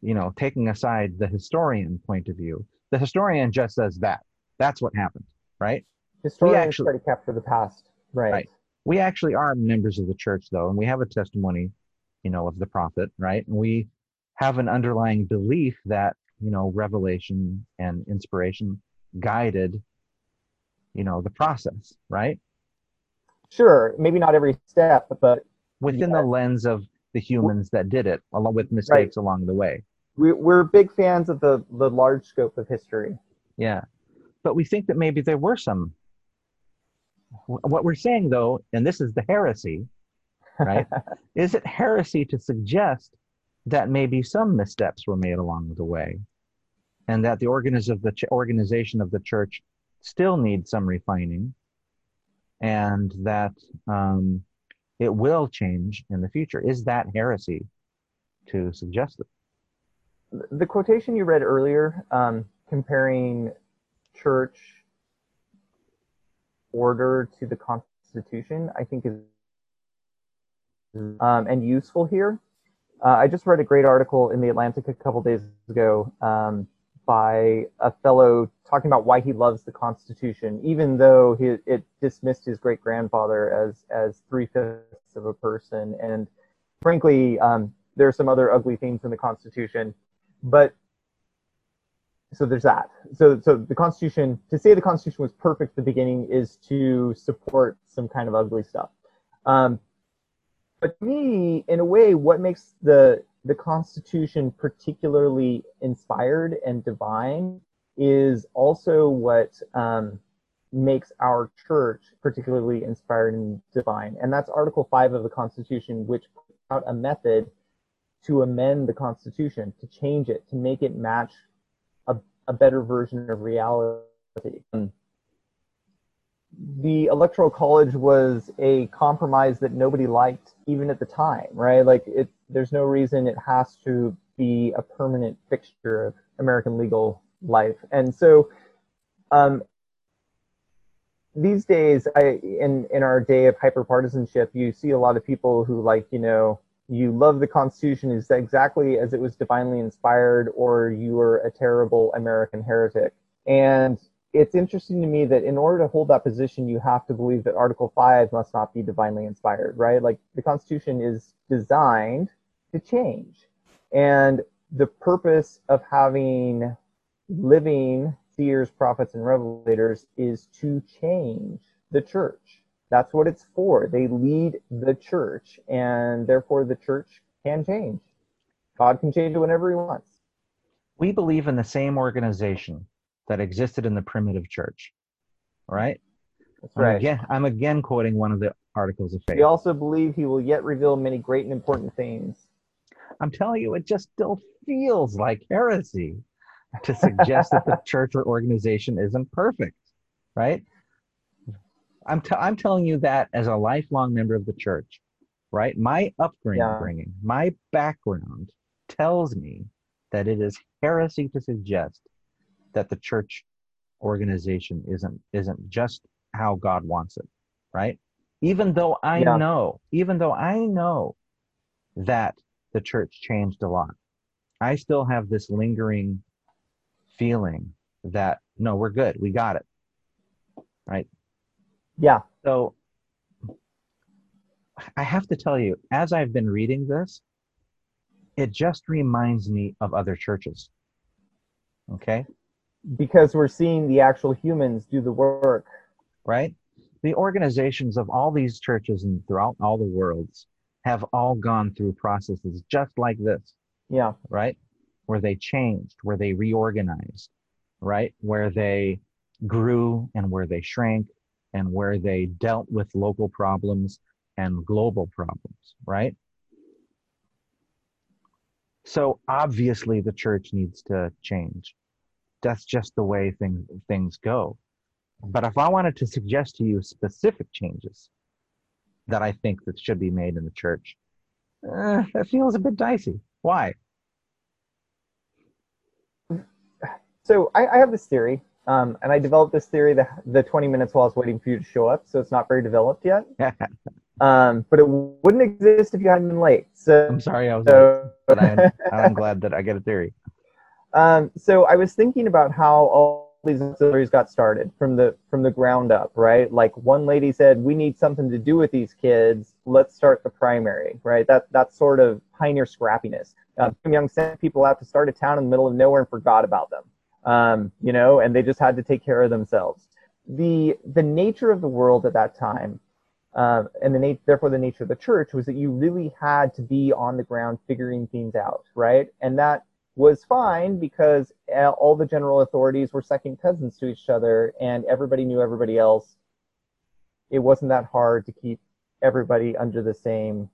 you know, taking aside the historian point of view, the historian just says that that's what happened, right? Historians actually try to capture the past, right? Right. We actually are members of the church, though, and we have a testimony, you know, of the prophet, right? And we have an underlying belief that, you know, revelation and inspiration guided, you know, the process, right? Sure, maybe not every step, but within yeah. the lens of the humans that did it, along with mistakes right. along the way. We, we're big fans of the, the large scope of history. Yeah, but we think that maybe there were some. What we're saying, though, and this is the heresy, right? Is it heresy to suggest that maybe some missteps were made along the way, and that the organiz- of the ch- organization of the church still needs some refining, and that um, it will change in the future? Is that heresy to suggest that? The quotation you read earlier, um, comparing church order to the Constitution, I think is um, and useful here. Uh, I just read a great article in The Atlantic a couple days ago um, by a fellow talking about why he loves the Constitution, even though he, it dismissed his great-grandfather as as three-fifths of a person. And frankly, um, there are some other ugly things in the Constitution. But so there's that. So, so the Constitution, to say the Constitution was perfect at the beginning is to support some kind of ugly stuff. Um, But to me, in a way, what makes the the Constitution particularly inspired and divine is also what um, makes our church particularly inspired and divine. And that's Article five of the Constitution, which puts out a method to amend the Constitution, to change it, to make it match a, a better version of reality. Mm. The Electoral College was a compromise that nobody liked, even at the time, right? Like, it, there's no reason it has to be a permanent fixture of American legal life. And so um, these days, I in, in our day of hyperpartisanship, you see a lot of people who, like, you know, you love the Constitution is exactly as it was divinely inspired, or you are a terrible American heretic. And it's interesting to me that in order to hold that position, you have to believe that Article five must not be divinely inspired, right? Like, the Constitution is designed to change. And the purpose of having living seers, prophets, and revelators is to change the church. That's what it's for. They lead the church, and therefore the church can change. God can change it whenever he wants. We believe in the same organization that existed in the primitive church, all right? That's right. I'm again, I'm again quoting one of the articles of faith. We also believe he will yet reveal many great and important things. I'm telling you, it just still feels like heresy to suggest that the church or organization isn't perfect, right? I'm t- I'm telling you that as a lifelong member of the church, right? My upbringing, yeah. bringing, my background tells me that it is heresy to suggest that the church organization isn't isn't just how God wants it, right? Even though I yeah. know, even though I know that the church changed a lot, I still have this lingering feeling that, no, we're good, we got it, right? Yeah. So I have to tell you, as I've been reading this, it just reminds me of other churches, okay? Because we're seeing the actual humans do the work. Right? The organizations of all these churches and throughout all the worlds have all gone through processes just like this. Yeah. Right? Where they changed, where they reorganized, right? Where they grew and where they shrank and where they dealt with local problems and global problems, right? So obviously the church needs to change. That's just the way things things go. But if I wanted to suggest to you specific changes that I think that should be made in the church, uh, that feels a bit dicey. Why? So I, I have this theory Um, and I developed this theory that the twenty minutes while I was waiting for you to show up, so it's not very developed yet. um, but it wouldn't exist if you hadn't been late. So I'm sorry I was so, late, but I'm, I'm glad that I get a theory. Um, so I was thinking about how all these auxiliaries got started from the from the ground up, right? Like one lady said, "We need something to do with these kids. Let's start the primary," right? That that's sort of pioneer scrappiness. Uh, Brigham Young sent people out to start a town in the middle of nowhere and forgot about them. Um, you know, and they just had to take care of themselves. The the nature of the world at that time, uh, and the nat- therefore the nature of the church, was that you really had to be on the ground figuring things out, right? And that was fine because all the general authorities were second cousins to each other, and everybody knew everybody else. It wasn't that hard to keep everybody under the same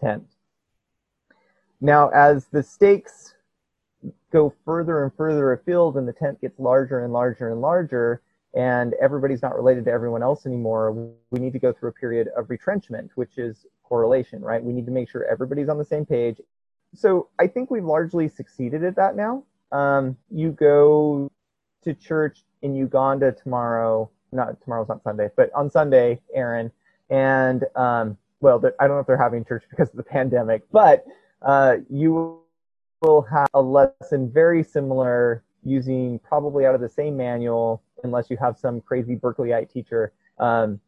tent. Now, as the stakes go further and further afield, and the tent gets larger and larger and larger, and everybody's not related to everyone else anymore, we need to go through a period of retrenchment, which is correlation, right? We need to make sure everybody's on the same page. So I think we've largely succeeded at that now. Um, you go to church in Uganda tomorrow, not tomorrow's not Sunday, but on Sunday, Aaron, and um, well, I don't know if they're having church because of the pandemic, but uh, you will have a lesson very similar using probably out of the same manual, unless you have some crazy Berkeleyite teacher um,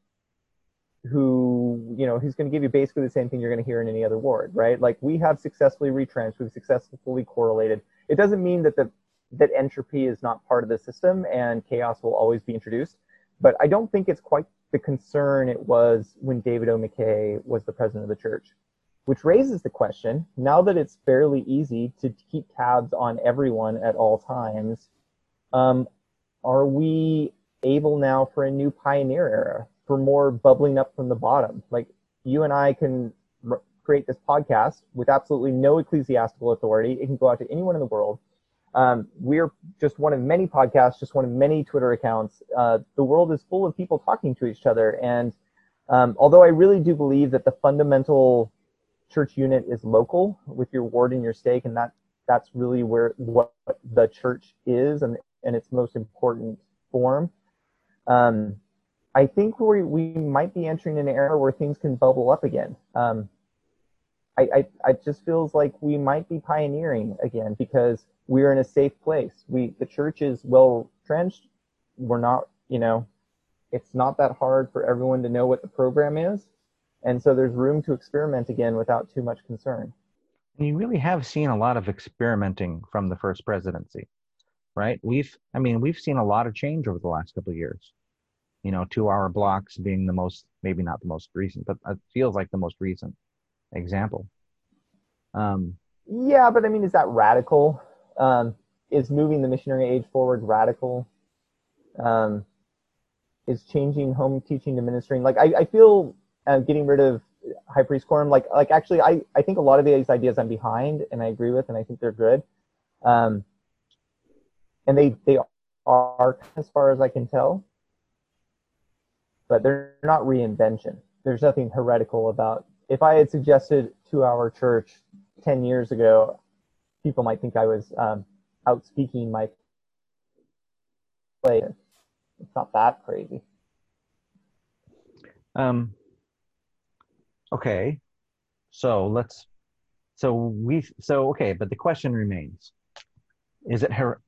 who, you know, who's going to give you basically the same thing you're going to hear in any other ward, right? Like we have successfully retrenched, we've successfully correlated. It doesn't mean that the that entropy is not part of the system and chaos will always be introduced, but I don't think it's quite the concern it was when David O. McKay was the president of the church. Which raises the question, now that it's fairly easy to keep tabs on everyone at all times, um, are we able now for a new pioneer era, for more bubbling up from the bottom? Like you and I can r- create this podcast with absolutely no ecclesiastical authority. It can go out to anyone in the world. Um, we're just one of many podcasts, just one of many Twitter accounts. Uh, the world is full of people talking to each other. And um, although I really do believe that the fundamental church unit is local with your ward and your stake, and that that's really where what the church is and and its most important form. Um, I think we we might be entering an era where things can bubble up again. Um, I, I I just feels like we might be pioneering again because we're in a safe place. We the church is well trenched. We're not, you know, it's not that hard for everyone to know what the program is. And so there's room to experiment again without too much concern. And you really have seen a lot of experimenting from the first presidency, right? We've, I mean, we've seen a lot of change over the last couple of years, you know, two-hour blocks being the most, maybe not the most recent, but it feels like the most recent example. Um, yeah, but I mean, is that radical? Um, is moving the missionary age forward radical? Um, is changing home teaching to ministering? Like, I, I feel... Uh, getting rid of high priest quorum, like like actually I, I think a lot of these ideas I'm behind and I agree with and I think they're good. Um, and they they are, as far as I can tell, but they're not reinvention. There's nothing heretical about. If I had suggested two-hour church ten years ago, people might think I was um, outspeaking my play. It's not that crazy. Um. Okay, so let's, so we, so, okay, but the question remains, is it, her-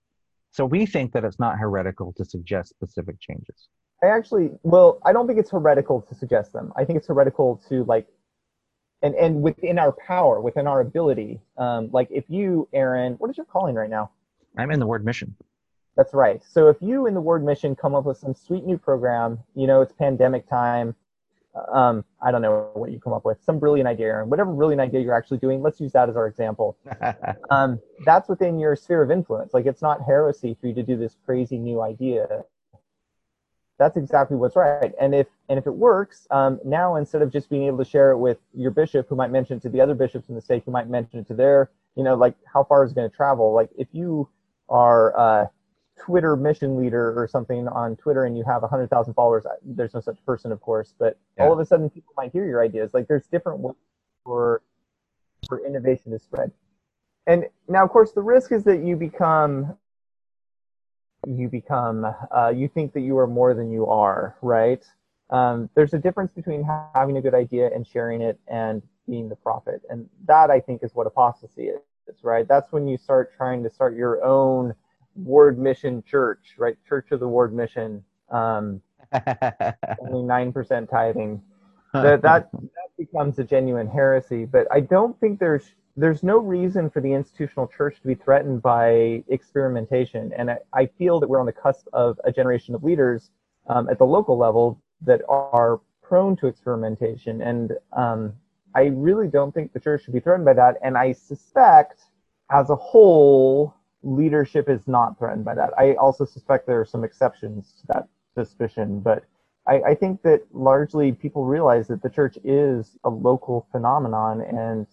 so we think that it's not heretical to suggest specific changes. I actually, well, I don't think it's heretical to suggest them. I think it's heretical to like, and, and within our power, within our ability, um, like if you, Aaron, what is your calling right now? I'm in the word mission. That's right. So if you in the word mission come up with some sweet new program, you know, it's pandemic time. Um, I don't know what you come up with, some brilliant idea, and whatever brilliant idea you're actually doing, let's use that as our example. um, that's within your sphere of influence. Like it's not heresy for you to do this crazy new idea. That's exactly what's right. And if and if it works, um, now instead of just being able to share it with your bishop, who might mention it to the other bishops in the state, who might mention it to their, you know, like how far is it going to travel? Like if you are a Twitter mission leader or something on Twitter and you have one hundred thousand followers, there's no such person, of course, but yeah. All of a sudden people might hear your ideas. Like there's different ways for, for innovation to spread. And now, of course, the risk is that you become you become, uh, you think that you are more than you are, right? Um, there's a difference between having a good idea and sharing it and being the prophet. And that, I think, is what apostasy is, right? That's when you start trying to start your own Word Mission church, right? Church of the Word Mission, um, only nine percent tithing. That, that, that becomes a genuine heresy. But I don't think there's, there's no reason for the institutional church to be threatened by experimentation. And I, I feel that we're on the cusp of a generation of leaders um, at the local level that are prone to experimentation. And um, I really don't think the church should be threatened by that. And I suspect, as a whole, leadership is not threatened by that. I also suspect there are some exceptions to that suspicion. But I, I think that largely people realize that the church is a local phenomenon, and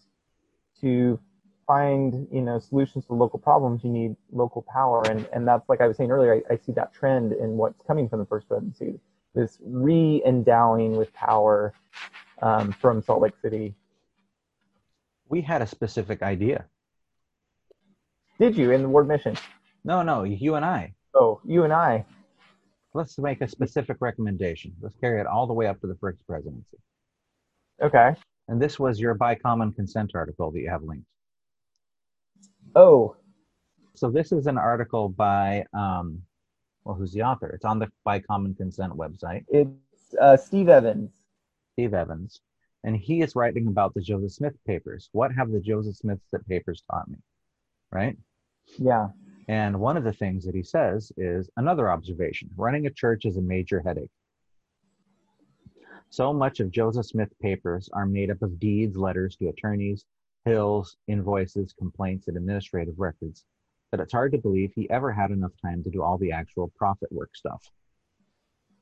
to find, you know, solutions to local problems, you need local power. And, and that's, like I was saying earlier, I, I see that trend in what's coming from the First Presidency, this re-endowing with power um, from Salt Lake City. We had a specific idea. Did you, in the Word Mission? No, no, you and I. Oh, you and I. Let's make a specific recommendation. Let's carry it all the way up to the First Presidency. Okay. And this was your by common consent article that you have linked. Oh. So this is an article by, um, well, who's the author? It's on the by common consent website. It's uh, Steve Evans. Steve Evans. And he is writing about the Joseph Smith papers. What have the Joseph Smith papers taught me? Right? Yeah. And one of the things that he says is another observation. Running a church is a major headache. So much of Joseph Smith's papers are made up of deeds, letters to attorneys, bills, invoices, complaints, and administrative records that it's hard to believe he ever had enough time to do all the actual prophet work stuff.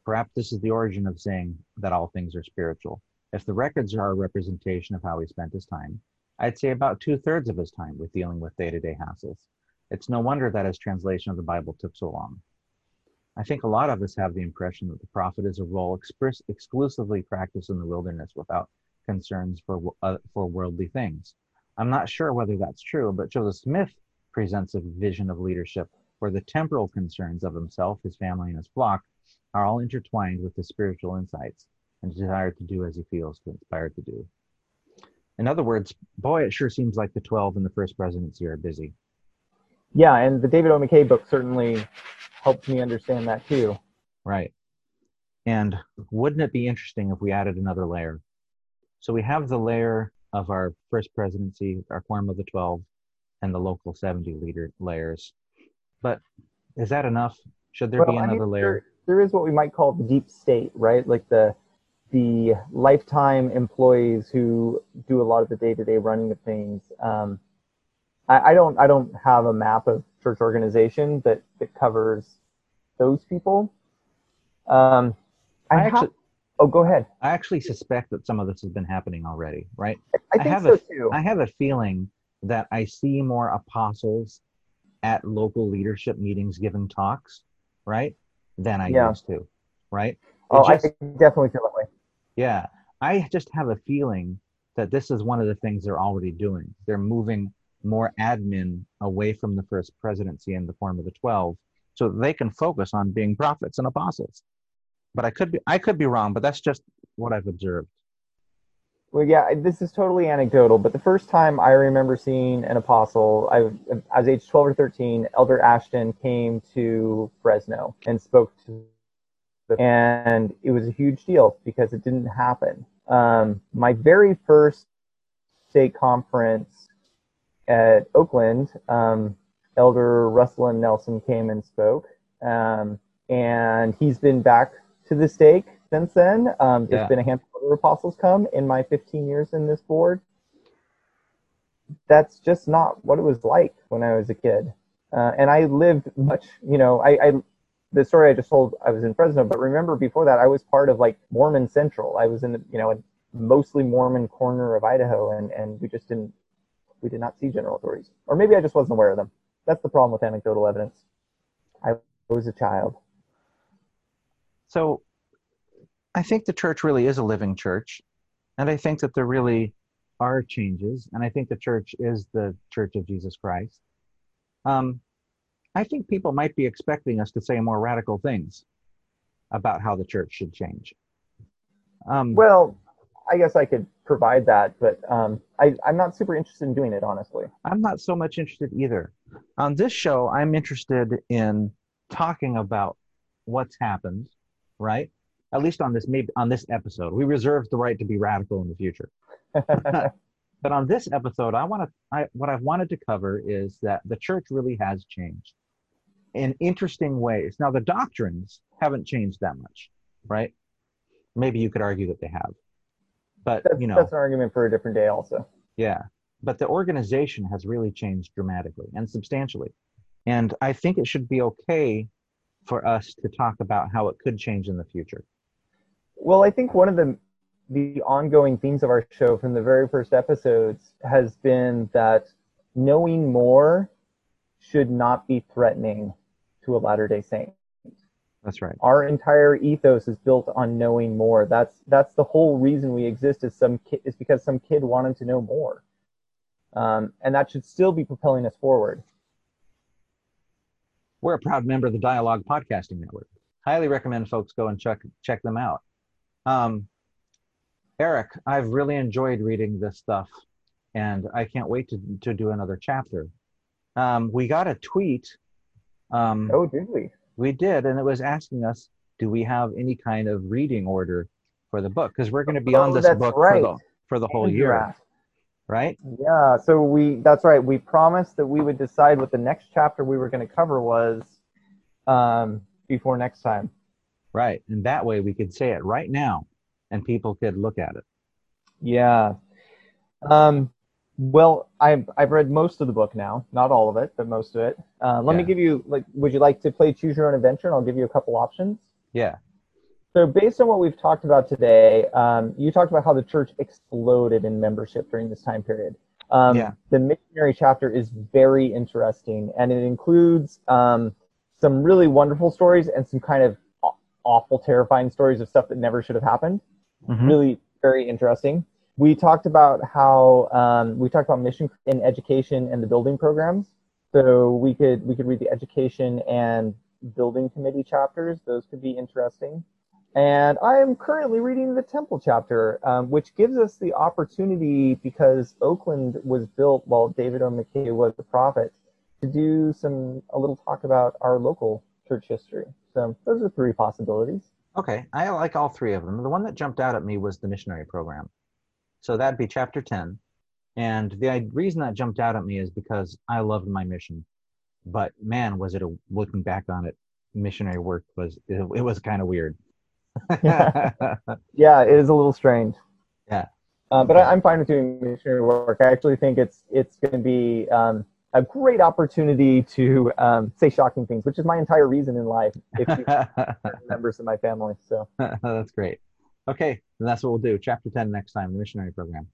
Perhaps this is the origin of saying that all things are spiritual. If the records are a representation of how he spent his time, I'd say about two-thirds of his time with dealing with day-to-day hassles. It's no wonder that his translation of the Bible took so long. I think a lot of us have the impression that the prophet is a role express, exclusively practiced in the wilderness without concerns for, uh, for worldly things. I'm not sure whether that's true, but Joseph Smith presents a vision of leadership where the temporal concerns of himself, his family, and his flock are all intertwined with his spiritual insights and his desire to do as he feels inspired to do. In other words, boy, it sure seems like the twelve and the First Presidency are busy. Yeah, and the David O. McKay book certainly helped me understand that too. Right. And wouldn't it be interesting if we added another layer? So we have the layer of our First Presidency, our Quorum of the Twelve, and the local seventy leader layers. But is that enough? Should there well, be another I mean, layer? There, there is what we might call the deep state, right? Like the the lifetime employees who do a lot of the day-to-day running of things. Um, I, I don't I don't have a map of church organization that, that covers those people. Um, I, I actually, have, oh, go ahead. I actually suspect that some of this has been happening already, right? I, I think I have so a, too. I have a feeling that I see more apostles at local leadership meetings giving talks, right, than I yeah. used to, right? It oh, just, I definitely feel that way. Yeah. I just have a feeling that this is one of the things they're already doing. They're moving more admin away from the First Presidency in the form of the twelve so that they can focus on being prophets and apostles. But I could be I could be wrong, but that's just what I've observed. Well, yeah, this is totally anecdotal, but the first time I remember seeing an apostle, I, I was age twelve or thirteen, Elder Ashton came to Fresno and spoke to and it was a huge deal because it didn't happen. Um, my very first state conference at Oakland, um, Elder Russell Nelson came and spoke, um, and he's been back to the stake since then. Um, there's yeah. been a handful of apostles come in my fifteen years in this board. That's just not what it was like when I was a kid. Uh, and I lived much, you know, I... I the story I just told, I was in Fresno, but remember before that, I was part of like Mormon Central. I was in, the, you know, a mostly Mormon corner of Idaho, and, and we just didn't, we did not see general authorities. Or maybe I just wasn't aware of them. That's the problem with anecdotal evidence. I was a child. So I think the church really is a living church, and I think that there really are changes, and I think the church is the Church of Jesus Christ. Um, I think people might be expecting us to say more radical things about how the church should change. Um, well, I guess I could provide that, but um, I, I'm not super interested in doing it, honestly. I'm not so much interested either. On this show, I'm interested in talking about what's happened, right? At least on this, maybe on this episode. We reserve the right to be radical in the future. But on this episode, I want to. I, what I've wanted to cover is that the church really has changed in interesting ways. Now, the doctrines haven't changed that much, right? Maybe you could argue that they have, but that's, you know, that's an argument for a different day, also. Yeah, but the organization has really changed dramatically and substantially, and I think it should be okay for us to talk about how it could change in the future. Well, I think one of the the ongoing themes of our show from the very first episodes has been that knowing more should not be threatening to a Latter-day Saint. That's right. Our entire ethos is built on knowing more. That's that's the whole reason we exist, is some ki- is because some kid wanted to know more. Um, and that should still be propelling us forward. We're a proud member of the Dialogue Podcasting Network. Highly recommend folks go and check check them out. Um, Eric, I've really enjoyed reading this stuff, and I can't wait to to do another chapter. Um, we got a tweet. Um, oh, did we? We did, and it was asking us, do we have any kind of reading order for the book? Because we're going to be oh, on this book right. for the for the whole year, draft. Right? Yeah, so we that's right. We promised that we would decide what the next chapter we were going to cover was um, before next time. Right, and that way we could say it right now, and people could look at it. Yeah. Um, well, I've, I've read most of the book now. Not all of it, but most of it. Uh, let yeah. me give you, like, would you like to play Choose Your Own Adventure? And I'll give you a couple options. Yeah. So based on what we've talked about today, um, you talked about how the church exploded in membership during this time period. Um, yeah. The missionary chapter is very interesting, and it includes um, some really wonderful stories and some kind of awful, terrifying stories of stuff that never should have happened. Mm-hmm. Really very interesting. We talked about how um, we talked about mission and education and the building programs. So we could we could read the education and building committee chapters. Those could be interesting. And I am currently reading the temple chapter, um, which gives us the opportunity, because Oakland was built while David O. McKay was the prophet, to do some a little talk about our local church history. So those are three possibilities. Okay, I like all three of them. The one that jumped out at me was the missionary program. So that'd be chapter ten. And the reason that jumped out at me is because I loved my mission. But man, was it a, looking back on it, missionary work was, it, it was kind of weird. yeah. yeah, it is a little strange. Yeah. Uh, but I, I'm fine with doing missionary work. I actually think it's it's going to be um, a great opportunity to um, say shocking things, which is my entire reason in life, if you members of my family. So that's great. Okay, and that's what we'll do. Chapter ten next time, the missionary program.